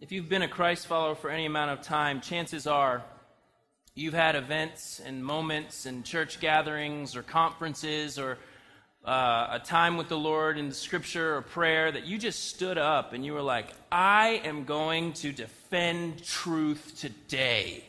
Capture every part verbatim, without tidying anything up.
If you've been a Christ follower for any amount of time, chances are you've had events and moments and church gatherings or conferences or uh, a time with the Lord in the scripture or prayer that you just stood up and you were like, I am going to defend truth today.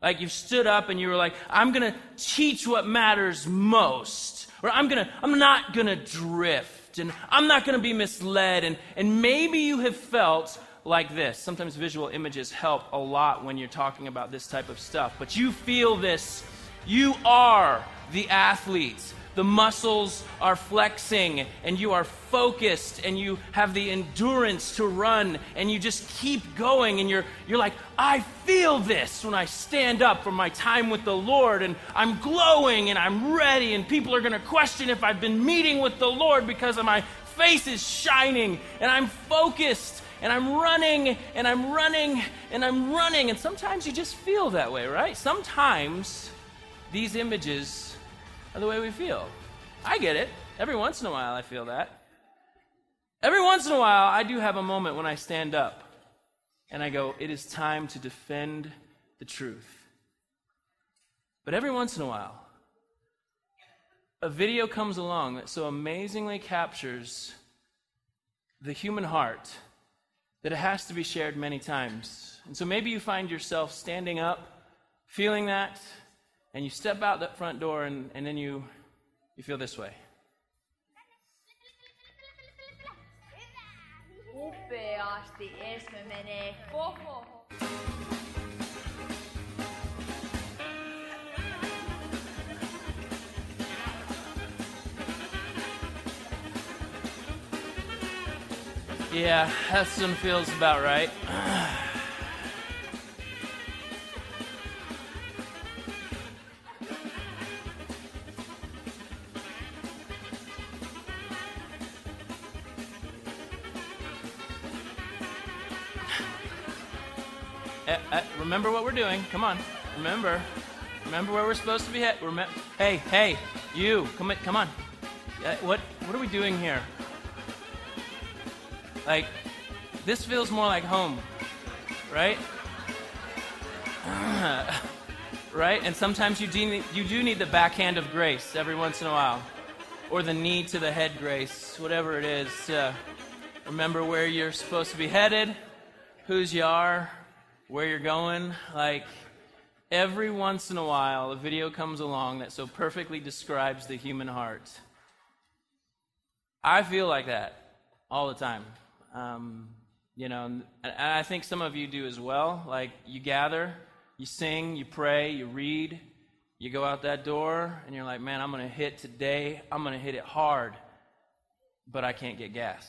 Like you've stood up and you were like, I'm going to teach what matters most, or I'm going to, I'm not going to drift, and I'm not going to be misled. And, and maybe you have felt like this. Sometimes visual images help a lot when you're talking about this type of stuff. But you feel this. You are the athletes. The muscles are flexing, and you are focused, and you have the endurance to run, and you just keep going, and you're you're like, I feel this when I stand up for my time with the Lord, and I'm glowing, and I'm ready, and people are going to question if I've been meeting with the Lord because my face is shining, and I'm focused. And I'm running, and I'm running, and I'm running. And sometimes you just feel that way, right? Sometimes these images are the way we feel. I get it. Every once in a while I feel that. Every once in a while I do have a moment when I stand up and I go, it is time to defend the truth. But every once in a while, a video comes along that so amazingly captures the human heart that it has to be shared many times. And so maybe you find yourself standing up, feeling that, and you step out that front door, and, and then you, you feel this way. Yeah, that soon feels about right. uh, uh, remember what we're doing. Come on, remember, remember where we're supposed to be at. Rem- hey, hey, you, come on, come on. Uh, what, what are we doing here? Like, this feels more like home, right? Right? And sometimes you do, need, you do need the backhand of grace every once in a while, or the knee to the head grace, whatever it is. Uh, remember where you're supposed to be headed, whose you are, where you're going. Like, every once in a while, a video comes along that so perfectly describes the human heart. I feel like that all the time. Um, you know, and I think some of you do as well. Like, you gather, you sing, you pray, you read, you go out that door, and you're like, man, I'm going to hit today. I'm going to hit it hard, but I can't get gas.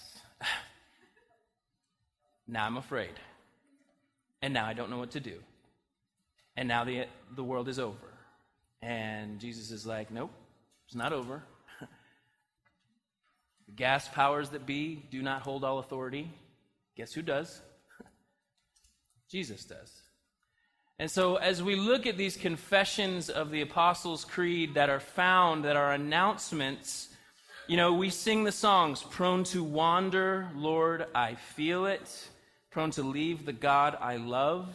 Now I'm afraid. And now I don't know what to do. And now the the world is over. And Jesus is like, nope, it's not over. The gas powers that be do not hold all authority. Guess who does? Jesus does. And so as we look at these confessions of the Apostles' Creed that are found, that are announcements, you know, we sing the songs, prone to wander, Lord, I feel it, prone to leave the God I love.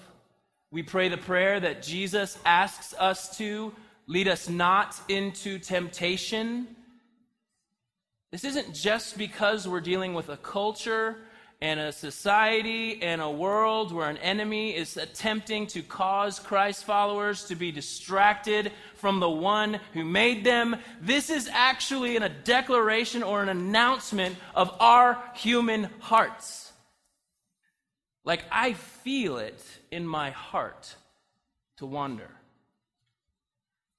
We pray the prayer that Jesus asks us to, lead us not into temptation. This isn't just because we're dealing with a culture and a society and a world where an enemy is attempting to cause Christ followers to be distracted from the one who made them. This is actually in a declaration or an announcement of our human hearts. Like, I feel it in my heart to wander.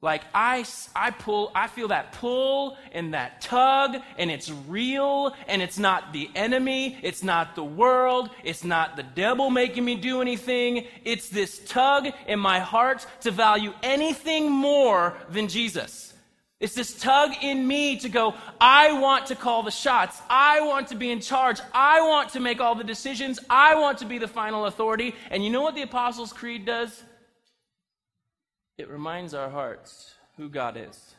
Like, I, I pull, I feel that pull and that tug, and it's real, and it's not the enemy, it's not the world, it's not the devil making me do anything. It's this tug in my heart to value anything more than Jesus. It's this tug in me to go, I want to call the shots, I want to be in charge, I want to make all the decisions, I want to be the final authority. And you know what the Apostles' Creed does? It reminds our hearts who God is.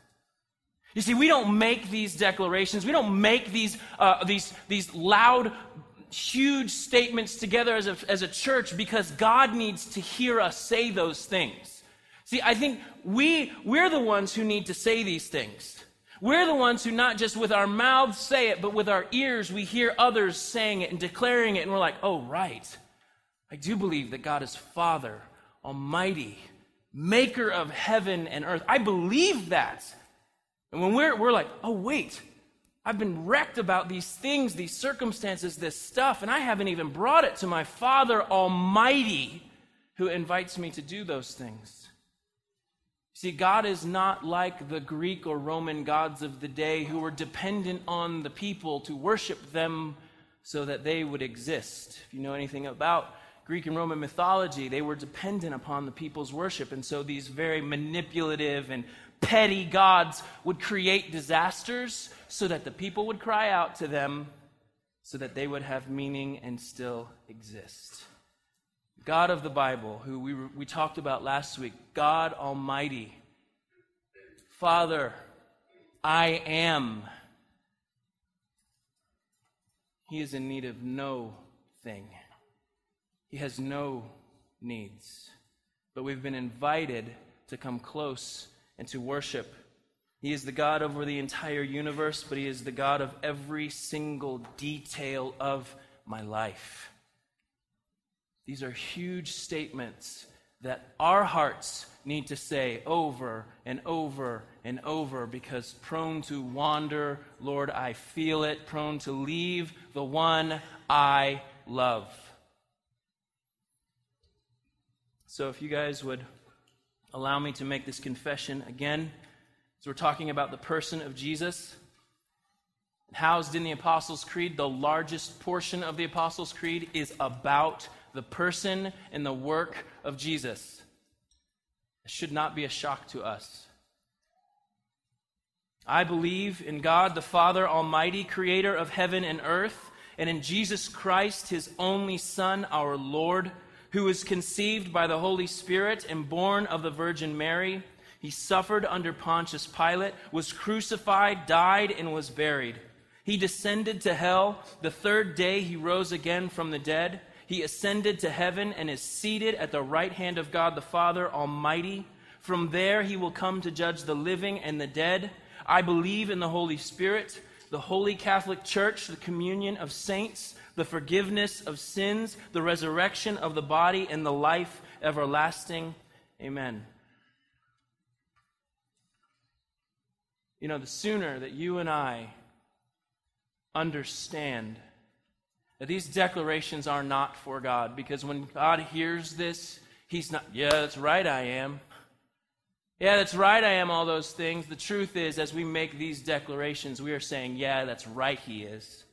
You see, we don't make these declarations. We don't make these uh, these these loud huge statements together as a, as a church because God needs to hear us say those things. See, I think we, we're the ones who need to say these things. We're the ones who not just with our mouths say it, but with our ears we hear others saying it and declaring it, and we're like, oh, right. I do believe that God is Father, Almighty, Maker of heaven and earth. I believe that. And when we're, we're like, oh, wait, I've been wrecked about these things, these circumstances, this stuff, and I haven't even brought it to my Father Almighty who invites me to do those things. See, God is not like the Greek or Roman gods of the day who were dependent on the people to worship them so that they would exist. If you know anything about Greek and Roman mythology, they were dependent upon the people's worship, and so these very manipulative and petty gods would create disasters so that the people would cry out to them so that they would have meaning and still exist. God of the Bible, who we we talked about last week, God Almighty, Father, I am. He is in need of no thing. He has no needs. But we've been invited to come close and to worship. He is the God over the entire universe, but He is the God of every single detail of my life. These are huge statements that our hearts need to say over and over and over, because prone to wander, Lord, I feel it, prone to leave the one I love. So if you guys would allow me to make this confession again. So we're talking about the person of Jesus. Housed in the Apostles' Creed, the largest portion of the Apostles' Creed is about the person and the work of Jesus. It should not be a shock to us. I believe in God the Father Almighty, creator of heaven and earth, and in Jesus Christ, His only Son, our Lord, who was conceived by the Holy Spirit and born of the Virgin Mary. He suffered under Pontius Pilate, was crucified, died, and was buried. He descended to hell. The third day He rose again from the dead. He ascended to heaven and is seated at the right hand of God the Father Almighty. From there He will come to judge the living and the dead. I believe in the Holy Spirit, the Holy Catholic Church, the communion of saints, the forgiveness of sins, the resurrection of the body, and the life everlasting. Amen. You know, the sooner that you and I understand that these declarations are not for God, because when God hears this, He's not, yeah, that's right, I am. Yeah, that's right, I am all those things. The truth is, as we make these declarations, we are saying, yeah, that's right, He is.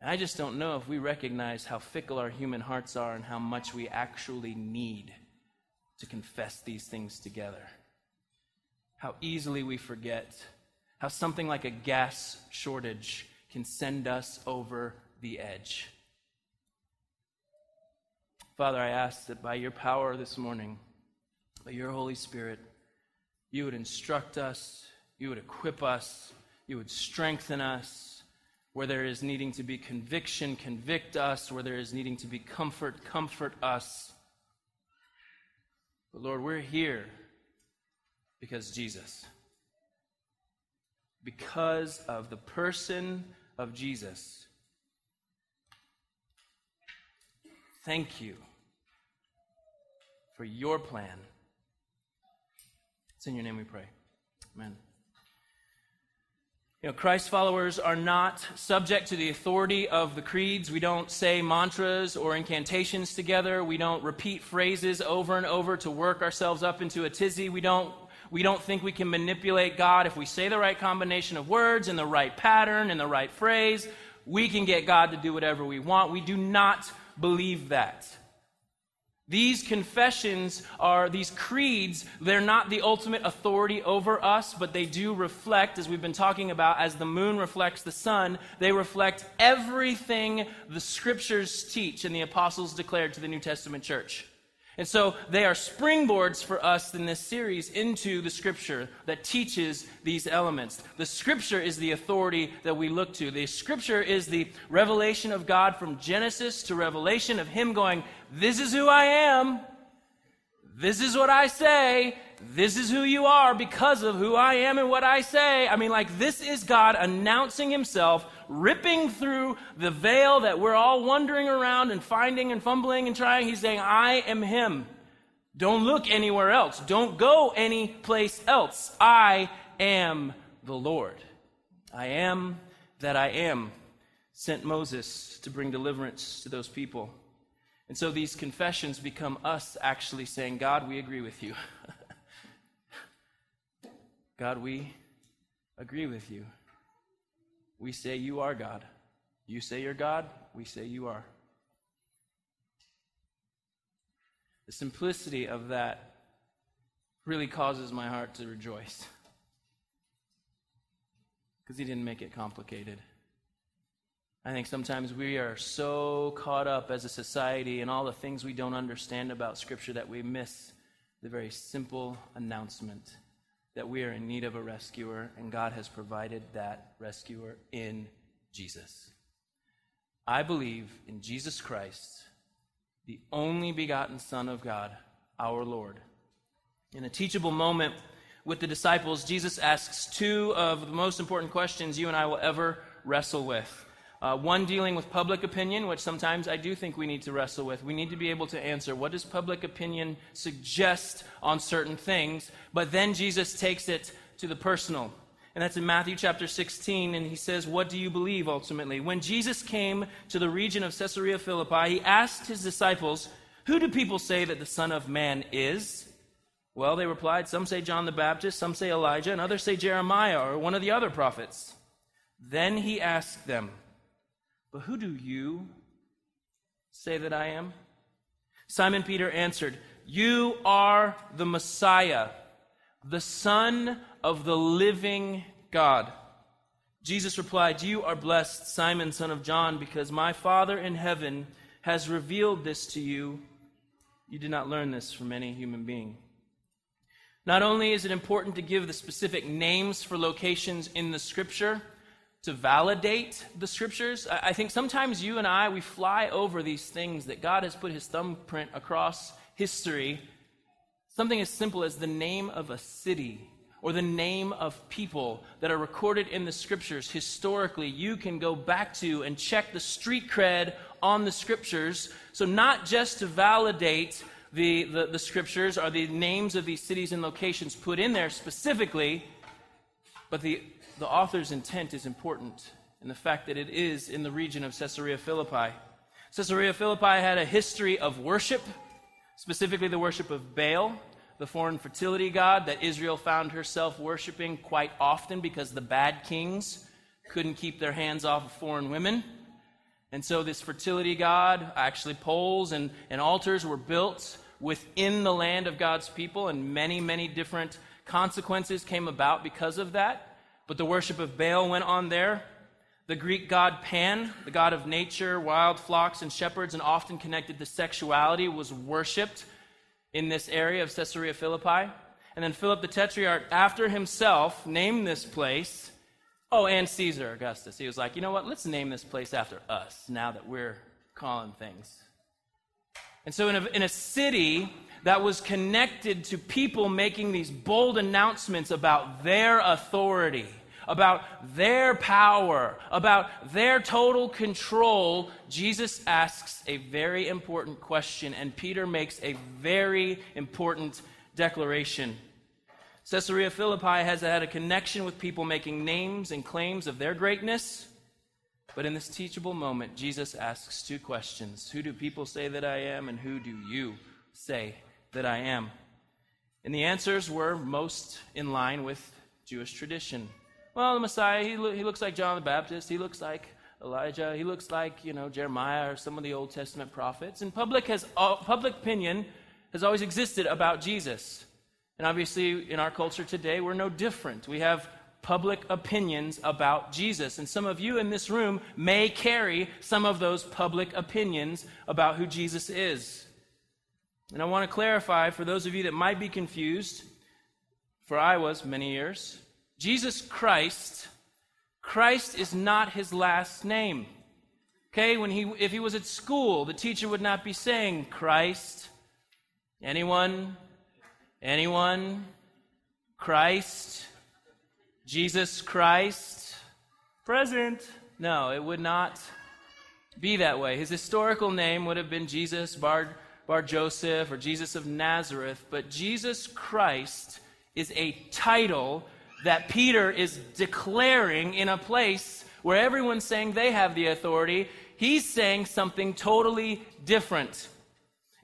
And I just don't know if we recognize how fickle our human hearts are and how much we actually need to confess these things together. How easily we forget. How something like a gas shortage can send us over the edge. Father, I ask that by Your power this morning, by Your Holy Spirit, You would instruct us, You would equip us, You would strengthen us. Where there is needing to be conviction, convict us. Where there is needing to be comfort, comfort us. But Lord, we're here because Jesus. Because of the person of Jesus. Thank You for Your plan. It's in Your name we pray. Amen. You know, Christ followers are not subject to the authority of the creeds. We don't say mantras or incantations together. We don't repeat phrases over and over to work ourselves up into a tizzy. We don't we don't think we can manipulate God. If we say the right combination of words in the right pattern and the right phrase, we can get God to do whatever we want. We do not believe that. These confessions are, these creeds, they're not the ultimate authority over us, but they do reflect, as we've been talking about, as the moon reflects the sun, they reflect everything the Scriptures teach and the apostles declared to the New Testament church. And so they are springboards for us in this series into the Scripture that teaches these elements. The Scripture is the authority that we look to. The Scripture is the revelation of God from Genesis to Revelation of Him going, this is who I am, this is what I say, this is who you are because of who I am and what I say. I mean, like, this is God announcing Himself, ripping through the veil that we're all wandering around and finding and fumbling and trying. He's saying, I am Him. Don't look anywhere else. Don't go any place else. I am the Lord. I am that I am. Sent Moses to bring deliverance to those people. And so these confessions become us actually saying, God, we agree with you. God, we agree with you. We say you are God. You say you're God, we say you are. The simplicity of that really causes my heart to rejoice. Because He didn't make it complicated. I think sometimes we are so caught up as a society in all the things we don't understand about Scripture that we miss the very simple announcement that we are in need of a rescuer, and God has provided that rescuer in Jesus. I believe in Jesus Christ, the only begotten Son of God, our Lord. In a teachable moment with the disciples, Jesus asks two of the most important questions you and I will ever wrestle with. Uh, one dealing with public opinion, which sometimes I do think we need to wrestle with. We need to be able to answer, what does public opinion suggest on certain things? But then Jesus takes it to the personal. And that's in Matthew chapter sixteen, and He says, what do you believe ultimately? When Jesus came to the region of Caesarea Philippi, He asked His disciples, who do people say that the Son of Man is? Well, they replied, some say John the Baptist, some say Elijah, and others say Jeremiah or one of the other prophets. Then He asked them, but who do you say that I am? Simon Peter answered, you are the Messiah, the Son of the living God. Jesus replied, you are blessed, Simon, son of John, because my Father in heaven has revealed this to you. You did not learn this from any human being. Not only is it important to give the specific names for locations in the Scripture, to validate the Scriptures. I think sometimes you and I, we fly over these things that God has put His thumbprint across history. Something as simple as the name of a city or the name of people that are recorded in the Scriptures. Historically, you can go back to and check the street cred on the Scriptures. So not just to validate the, the, the Scriptures or the names of these cities and locations put in there specifically, but the The author's intent is important, and the fact that it is in the region of Caesarea Philippi. Caesarea Philippi had a history of worship, specifically the worship of Baal, the foreign fertility god that Israel found herself worshiping quite often because the bad kings couldn't keep their hands off of foreign women. And so this fertility god, actually poles and, and altars were built within the land of God's people, and many, many different consequences came about because of that. But the worship of Baal went on there. The Greek god Pan, the god of nature, wild flocks and shepherds, and often connected to sexuality, was worshipped in this area of Caesarea Philippi. And then Philip the Tetrarch, after himself, named this place, oh, and Caesar Augustus. He was like, you know what, let's name this place after us, now that we're calling things. And so in a, in a city that was connected to people making these bold announcements about their authority, about their power, about their total control, Jesus asks a very important question, and Peter makes a very important declaration. Caesarea Philippi has had a connection with people making names and claims of their greatness, but in this teachable moment, Jesus asks two questions. Who do people say that I am, and who do you say that I am? And the answers were most in line with Jewish tradition. Well, the Messiah, he, lo- he looks like John the Baptist, he looks like Elijah, he looks like, you know, Jeremiah or some of the Old Testament prophets. And public has uh, public opinion has always existed about Jesus. And obviously, in our culture today, we're no different. We have public opinions about Jesus. And some of you in this room may carry some of those public opinions about who Jesus is. And I want to clarify for those of you that might be confused, for I was many years, Jesus Christ, Christ is not his last name. Okay, when he, if he was at school, the teacher would not be saying Christ. Anyone? Anyone? Christ? Jesus Christ? Present? No, it would not be that way. His historical name would have been Jesus Bar, Bar Joseph or Jesus of Nazareth, but Jesus Christ is a title that Peter is declaring in a place where everyone's saying they have the authority. He's saying something totally different.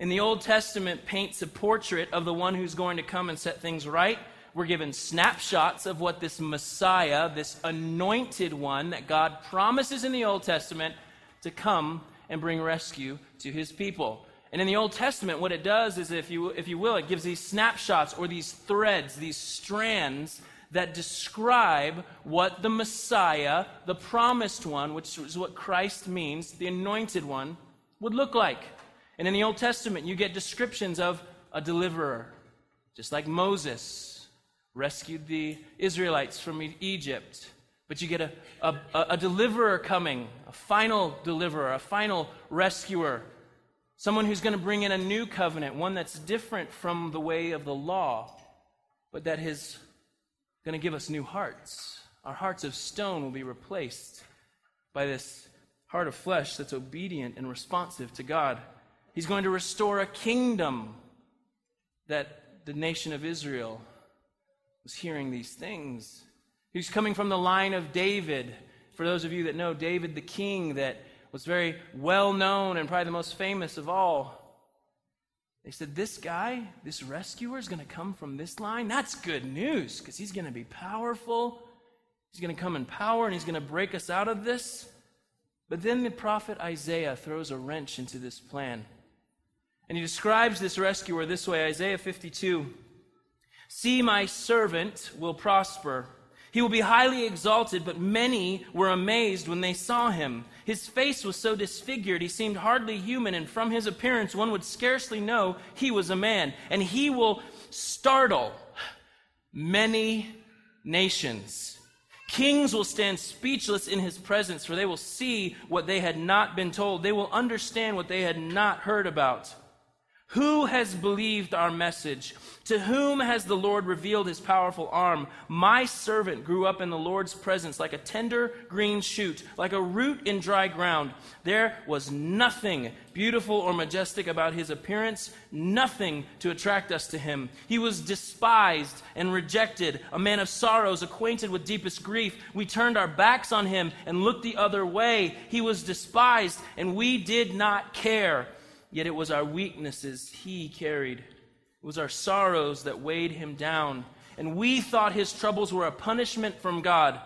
And the Old Testament paints a portrait of the one who's going to come and set things right. We're given snapshots of what this Messiah, this anointed one that God promises in the Old Testament to come and bring rescue to his people. And in the Old Testament, what it does is, if you if you will, it gives these snapshots or these threads, these strands that describe what the Messiah, the promised one, which is what Christ means, the anointed one, would look like. And in the Old Testament, you get descriptions of a deliverer, just like Moses rescued the Israelites from Egypt. But you get a, a, a deliverer coming, a final deliverer, a final rescuer, someone who's going to bring in a new covenant, one that's different from the way of the law, but that is going to give us new hearts. Our hearts of stone will be replaced by this heart of flesh that's obedient and responsive to God. He's going to restore a kingdom that the nation of Israel was hearing these things. He's coming from the line of David. For those of you that know David the king, that was very well known and probably the most famous of all. They said, this guy, this rescuer is going to come from this line. That's good news, because he's going to be powerful. He's going to come in power, and he's going to break us out of this. But then the prophet Isaiah throws a wrench into this plan. And he describes this rescuer this way, Isaiah fifty-two. See, my servant will prosper. He will be highly exalted, but many were amazed when they saw him. His face was so disfigured, he seemed hardly human, and from his appearance one would scarcely know he was a man. And he will startle many nations. Kings will stand speechless in his presence, for they will see what they had not been told. They will understand what they had not heard about. Who has believed our message? To whom has the Lord revealed his powerful arm? My servant grew up in the Lord's presence like a tender green shoot, like a root in dry ground. There was nothing beautiful or majestic about his appearance, nothing to attract us to him. He was despised and rejected, a man of sorrows, acquainted with deepest grief. We turned our backs on him and looked the other way. He was despised, and we did not care. Yet it was our weaknesses he carried. It was our sorrows that weighed him down. And we thought his troubles were a punishment from God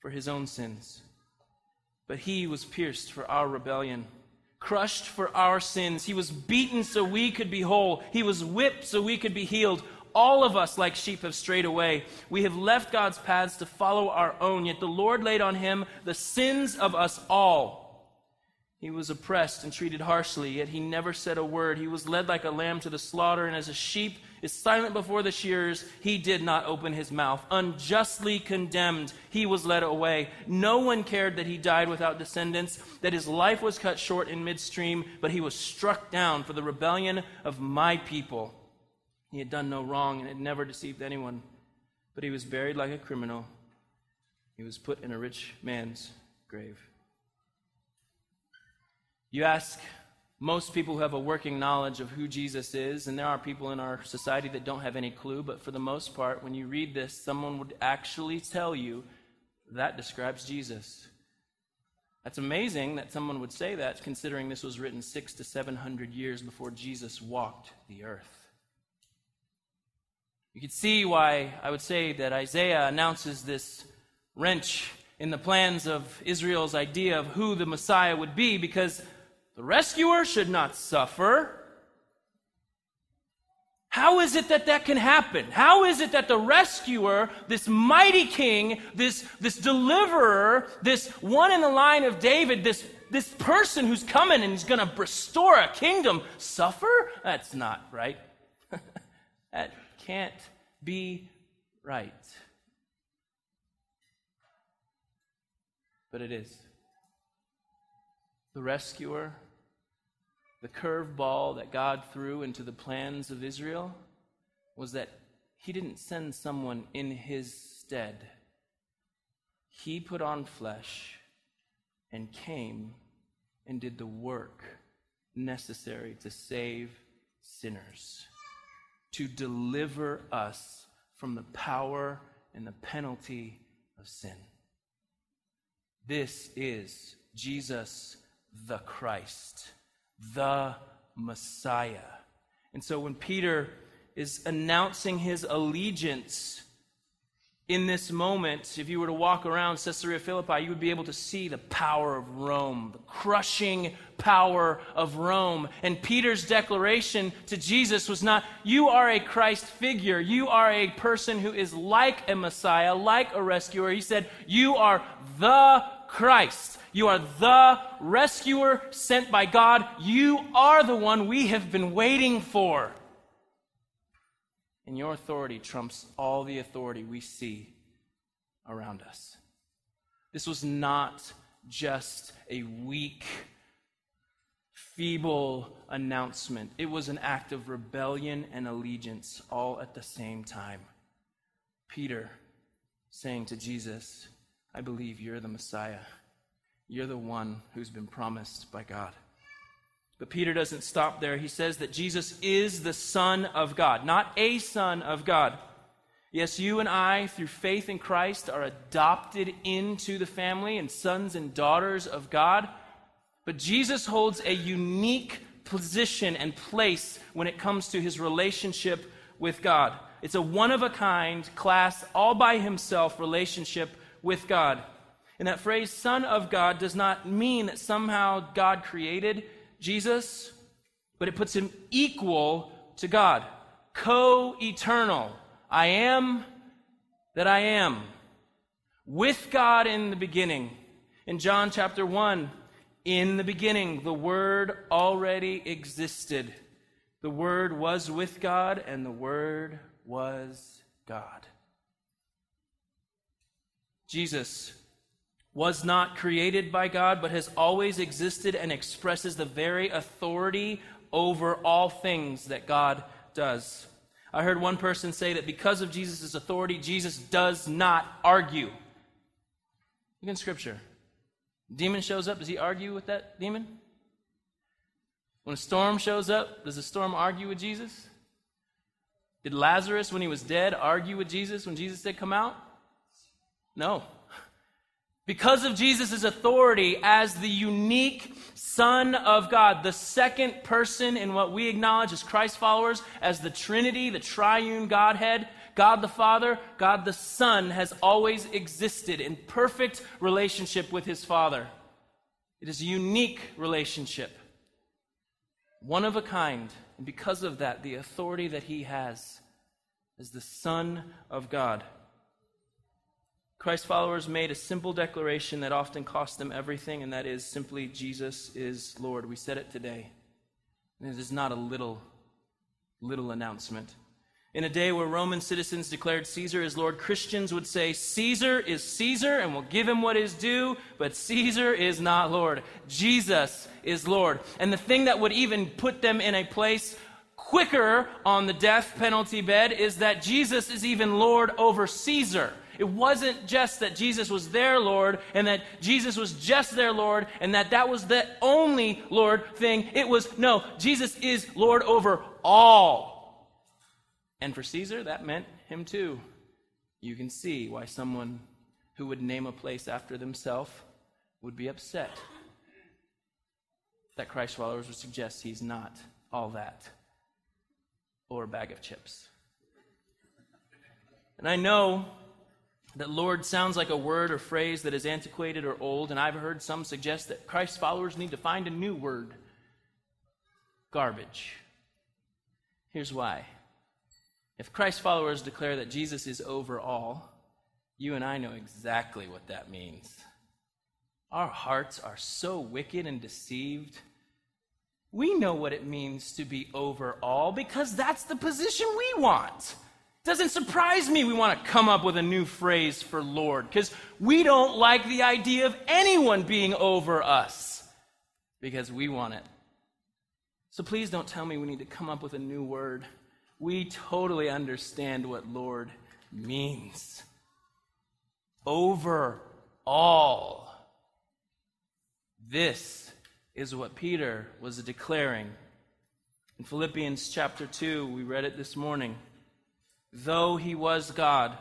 for his own sins. But he was pierced for our rebellion, crushed for our sins. He was beaten so we could be whole. He was whipped so we could be healed. All of us, like sheep, have strayed away. We have left God's paths to follow our own. Yet the Lord laid on him the sins of us all. He was oppressed and treated harshly, yet he never said a word. He was led like a lamb to the slaughter, and as a sheep is silent before the shearers, he did not open his mouth. Unjustly condemned, he was led away. No one cared that he died without descendants, that his life was cut short in midstream, but he was struck down for the rebellion of my people. He had done no wrong and had never deceived anyone, but he was buried like a criminal. He was put in a rich man's grave. You ask most people who have a working knowledge of who Jesus is, and there are people in our society that don't have any clue, but for the most part, when you read this, someone would actually tell you, that describes Jesus. That's amazing that someone would say that, considering this was written six to seven hundred years before Jesus walked the earth. You can see why I would say that Isaiah announces this wrench in the plans of Israel's idea of who the Messiah would be, because the rescuer should not suffer. How is it that that can happen? How is it that the rescuer, this mighty king, this, this deliverer, this one in the line of David, this this person who's coming and he's going to restore a kingdom suffer? That's not right. That can't be right. But it is. The rescuer, the curveball that God threw into the plans of Israel was that he didn't send someone in his stead. He put on flesh and came and did the work necessary to save sinners, to deliver us from the power and the penalty of sin. This is Jesus the Christ, the Messiah. And so when Peter is announcing his allegiance in this moment, if you were to walk around Caesarea Philippi, you would be able to see the power of Rome, the crushing power of Rome. And Peter's declaration to Jesus was not, you are a Christ figure. You are a person who is like a Messiah, like a rescuer. He said, you are the Christ. You are the rescuer sent by God. You are the one we have been waiting for. And your authority trumps all the authority we see around us. This was not just a weak, feeble announcement. It was an act of rebellion and allegiance all at the same time. Peter saying to Jesus, I believe you're the Messiah. You're the one who's been promised by God. But Peter doesn't stop there. He says that Jesus is the Son of God, not a son of God. Yes, you and I, through faith in Christ, are adopted into the family and sons and daughters of God. But Jesus holds a unique position and place when it comes to his relationship with God. It's a one-of-a-kind, class, all-by-himself relationship with God. And that phrase, Son of God, does not mean that somehow God created Jesus, but it puts him equal to God, co-eternal. I am that I am, with God in the beginning. In John chapter one, in the beginning, the Word already existed. The Word was with God, and the Word was God. Jesus was not created by God, but has always existed and expresses the very authority over all things that God does. I heard one person say that because of Jesus' authority, Jesus does not argue. Look in Scripture. Demon shows up, does he argue with that demon? When a storm shows up, does the storm argue with Jesus? Did Lazarus, when he was dead, argue with Jesus when Jesus said, come out? No. Because of Jesus' authority as the unique Son of God, the second person in what we acknowledge as Christ followers, as the Trinity, the triune Godhead, God the Father, God the Son has always existed in perfect relationship with his Father. It is a unique relationship, one of a kind, and because of that, the authority that he has as the Son of God. Christ followers made a simple declaration that often cost them everything, and that is simply, Jesus is Lord. We said it today. And it is not a little, little announcement. In a day where Roman citizens declared Caesar is Lord, Christians would say, Caesar is Caesar, and we'll give him what is due, but Caesar is not Lord. Jesus is Lord. And the thing that would even put them in a place quicker on the death penalty bed is that Jesus is even Lord over Caesar. It wasn't just that Jesus was their Lord and that Jesus was just their Lord and that that was the only Lord thing. It was, no, Jesus is Lord over all. And for Caesar, that meant him too. You can see why someone who would name a place after themselves would be upset that Christ followers would suggest he's not all that or a bag of chips. And I know that Lord sounds like a word or phrase that is antiquated or old, and I've heard some suggest that Christ's followers need to find a new word. Garbage. Here's why. If Christ's followers declare that Jesus is over all, you and I know exactly what that means. Our hearts are so wicked and deceived. We know what it means to be over all because that's the position we want. Doesn't surprise me we want to come up with a new phrase for Lord because we don't like the idea of anyone being over us because we want it. So please don't tell me we need to come up with a new word. We totally understand what Lord means. Over all. This is what Peter was declaring. In Philippians chapter two, we read it this morning. Though he was God,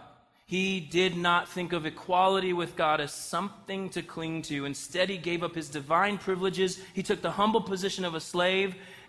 he did not think of equality with God as something to cling to. Instead, he gave up his divine privileges. He took the humble position of a slave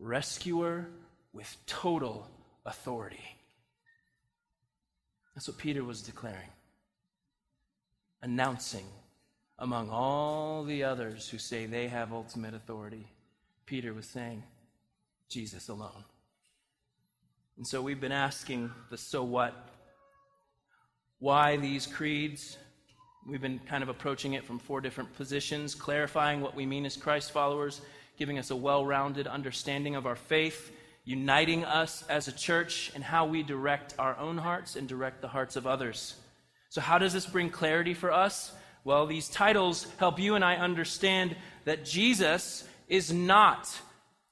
rescuer with total authority. That's what Peter was declaring, announcing among all the others who say they have ultimate authority. Peter was saying, Jesus alone. And so we've been asking the so what, why these creeds. We've been kind of approaching it from four different positions, clarifying what we mean as Christ followers, giving us a well-rounded understanding of our faith, uniting us as a church in how we direct our own hearts and direct the hearts of others. So how does this bring clarity for us? Well, these titles help you and I understand that Jesus is not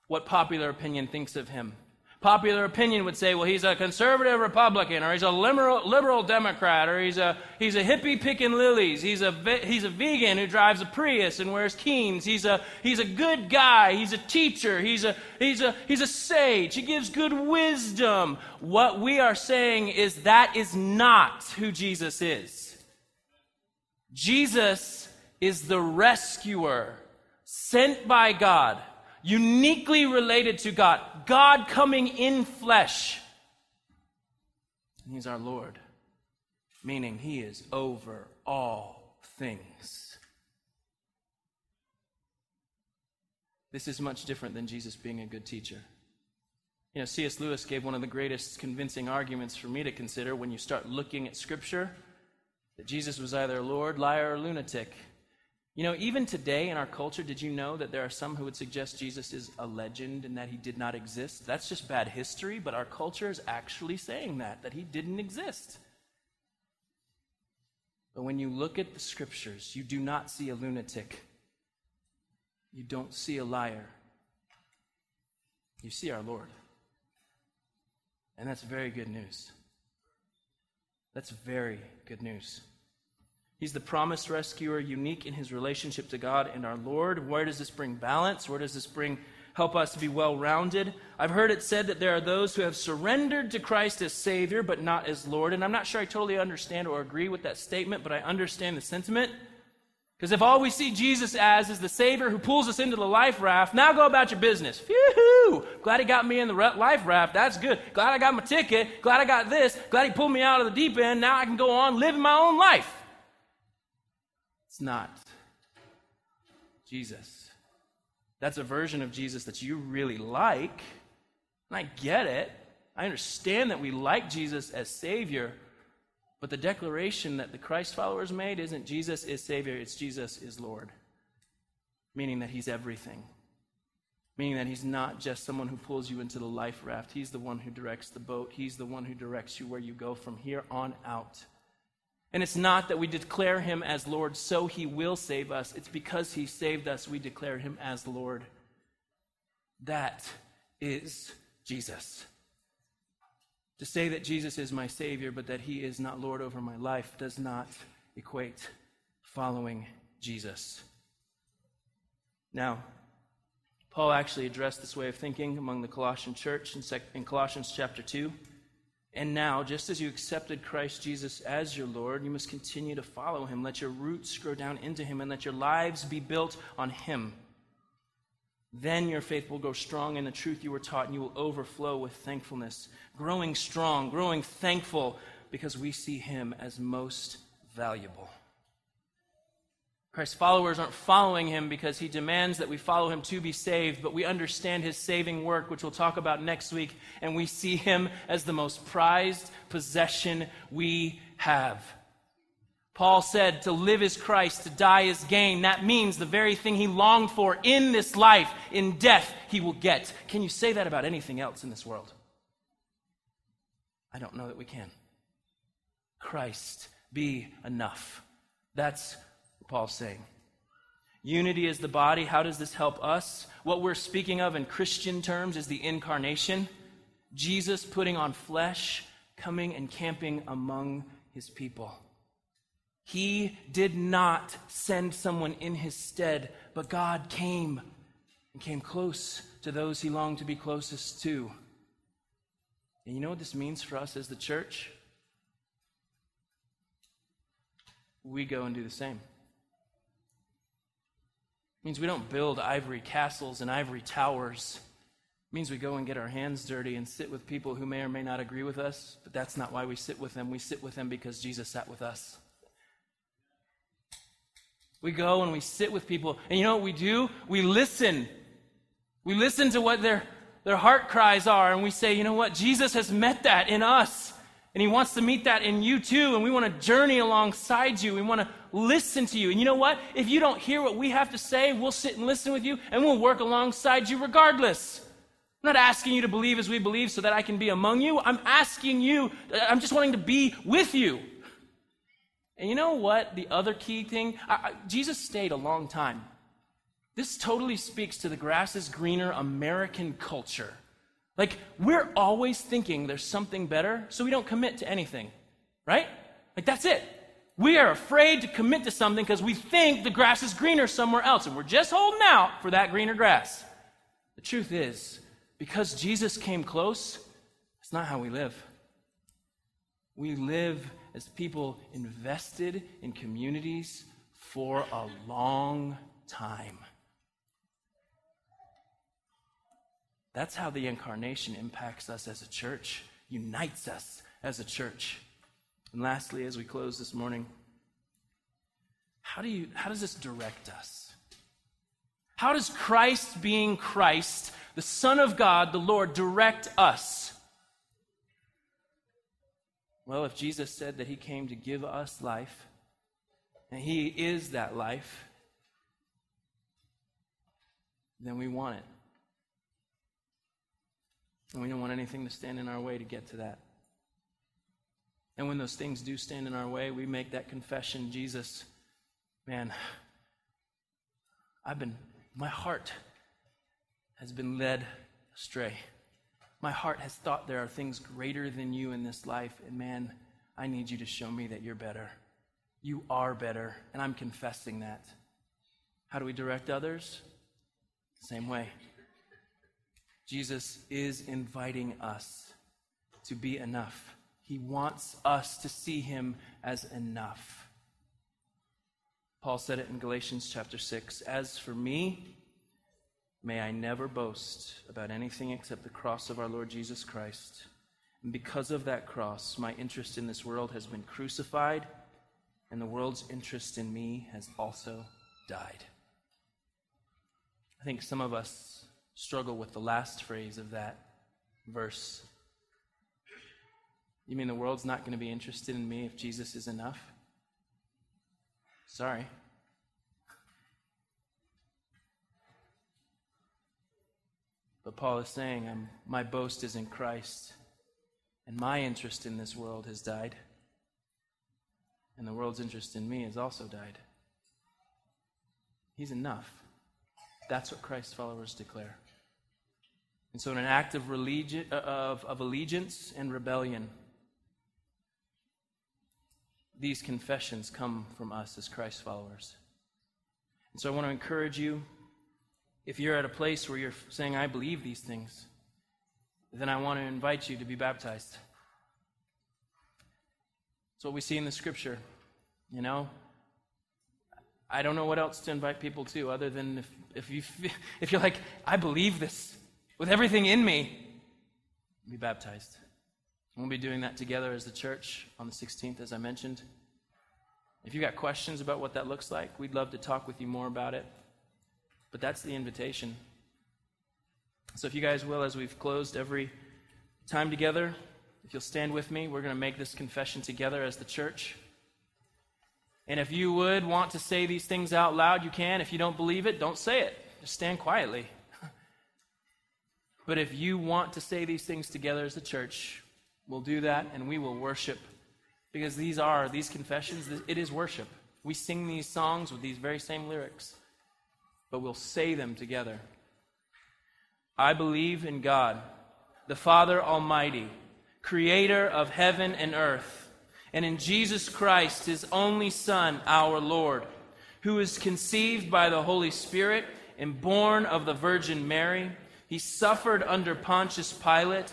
what popular opinion thinks of him. Popular opinion would say, well, he's a conservative Republican, or he's a liberal, liberal Democrat, or he's a he's a hippie picking lilies, he's a he's a vegan who drives a Prius and wears Keens, he's a he's a good guy, he's a teacher, he's a he's a he's a sage, he gives good wisdom. What we are saying is that is not who Jesus is. Jesus is the rescuer sent by God, uniquely related to God, God coming in flesh. He's our Lord, meaning he is over all things. This is much different than Jesus being a good teacher. You know, C S Lewis gave one of the greatest convincing arguments for me to consider when you start looking at Scripture, that Jesus was either a Lord, liar, or lunatic. You know, even today in our culture, did you know that there are some who would suggest Jesus is a legend and that he did not exist? That's just bad history, but our culture is actually saying that, that he didn't exist. But when you look at the Scriptures, you do not see a lunatic. You don't see a liar. You see our Lord. And that's very good news. That's very good news. He's the promised rescuer, unique in his relationship to God and our Lord. Where does this bring balance? Where does this bring help us to be well-rounded? I've heard it said that there are those who have surrendered to Christ as Savior, but not as Lord. And I'm not sure I totally understand or agree with that statement, but I understand the sentiment. Because if all we see Jesus as is the Savior who pulls us into the life raft, now go about your business. Phew! Glad he got me in the life raft. That's good. Glad I got my ticket. Glad I got this. Glad he pulled me out of the deep end. Now I can go on living my own life. It's not Jesus. That's a version of Jesus that you really like. And I get it. I understand that we like Jesus as Savior. But the declaration that the Christ followers made isn't Jesus is Savior, it's Jesus is Lord. Meaning that he's everything. Meaning that he's not just someone who pulls you into the life raft. He's the one who directs the boat. He's the one who directs you where you go from here on out. And it's not that we declare him as Lord so he will save us. It's because he saved us we declare him as Lord. That is Jesus. To say that Jesus is my Savior but that he is not Lord over my life does not equate following Jesus. Now, Paul actually addressed this way of thinking among the Colossian church in Colossians chapter two. And now, just as you accepted Christ Jesus as your Lord, you must continue to follow him. Let your roots grow down into him and let your lives be built on him. Then your faith will grow strong in the truth you were taught and you will overflow with thankfulness. Growing strong, growing thankful because we see him as most valuable. Christ's followers aren't following him because he demands that we follow him to be saved, but we understand his saving work, which we'll talk about next week, and we see him as the most prized possession we have. Paul said, to live is Christ, to die is gain. That means the very thing he longed for in this life, in death, he will get. Can you say that about anything else in this world? I don't know that we can. Christ be enough. That's Paul's saying. Unity is the body. How does this help us? What we're speaking of in Christian terms is the incarnation. Jesus putting on flesh, coming and camping among his people. He did not send someone in his stead, but God came and came close to those he longed to be closest to. And you know what this means for us as the church? We go and do the same. It means we don't build ivory castles and ivory towers. It means we go and get our hands dirty and sit with people who may or may not agree with us, but that's not why we sit with them. We sit with them because Jesus sat with us. We go and we sit with people, and you know what we do? We listen. We listen to what their, their heart cries are, and we say, you know what? Jesus has met that in us, and he wants to meet that in you too, and we want to journey alongside you. We want to listen to you. And you know what? If you don't hear what we have to say, we'll sit and listen with you, and we'll work alongside you regardless. I'm not asking you to believe as we believe so that I can be among you. I'm asking you, I'm just wanting to be with you. And you know what? The other key thing, I, I, Jesus stayed a long time. This totally speaks to the grass is greener American culture. Like, we're always thinking there's something better, so we don't commit to anything, right? Like, that's it. We are afraid to commit to something because we think the grass is greener somewhere else, and we're just holding out for that greener grass. The truth is, because Jesus came close, it's not how we live. We live as people invested in communities for a long time. That's how the incarnation impacts us as a church, unites us as a church. And lastly, as we close this morning, how do you, how does this direct us? How does Christ being Christ, the Son of God, the Lord, direct us? Well, if Jesus said that he came to give us life, and he is that life, then we want it. And we don't want anything to stand in our way to get to that. And when those things do stand in our way, we make that confession, Jesus, man, I've been, my heart has been led astray. My heart has thought there are things greater than you in this life, and man, I need you to show me that you're better. You are better, and I'm confessing that. How do we direct others? Same way. Jesus is inviting us to be enough. He wants us to see him as enough. Paul said it in Galatians chapter six, as for me, may I never boast about anything except the cross of our Lord Jesus Christ. And because of that cross, my interest in this world has been crucified, and the world's interest in me has also died. I think some of us struggle with the last phrase of that verse. You mean the world's not going to be interested in me if Jesus is enough? Sorry. But Paul is saying, I'm, my boast is in Christ, and my interest in this world has died, and the world's interest in me has also died. He's enough. That's what Christ's followers declare. And so in an act of, religion, of, of allegiance and rebellion, these confessions come from us as Christ followers. And so I want to encourage you, if you're at a place where you're saying, I believe these things, then I want to invite you to be baptized. It's what we see in the scripture, you know? I don't know what else to invite people to other than if, if, you, if you're like, I believe this with everything in me, be baptized. We'll be doing that together as the church on the sixteenth, as I mentioned. If you've got questions about what that looks like, we'd love to talk with you more about it. But that's the invitation. So if you guys will, as we've closed every time together, if you'll stand with me, we're going to make this confession together as the church. And if you would want to say these things out loud, you can. If you don't believe it, don't say it. Just stand quietly. But if you want to say these things together as the church, we'll do that and we will worship. Because these are, these confessions, it is worship. We sing these songs with these very same lyrics, but we'll say them together. I believe in God, the Father Almighty, creator of heaven and earth, and in Jesus Christ, his only Son, our Lord, who is conceived by the Holy Spirit and born of the Virgin Mary. He suffered under Pontius Pilate,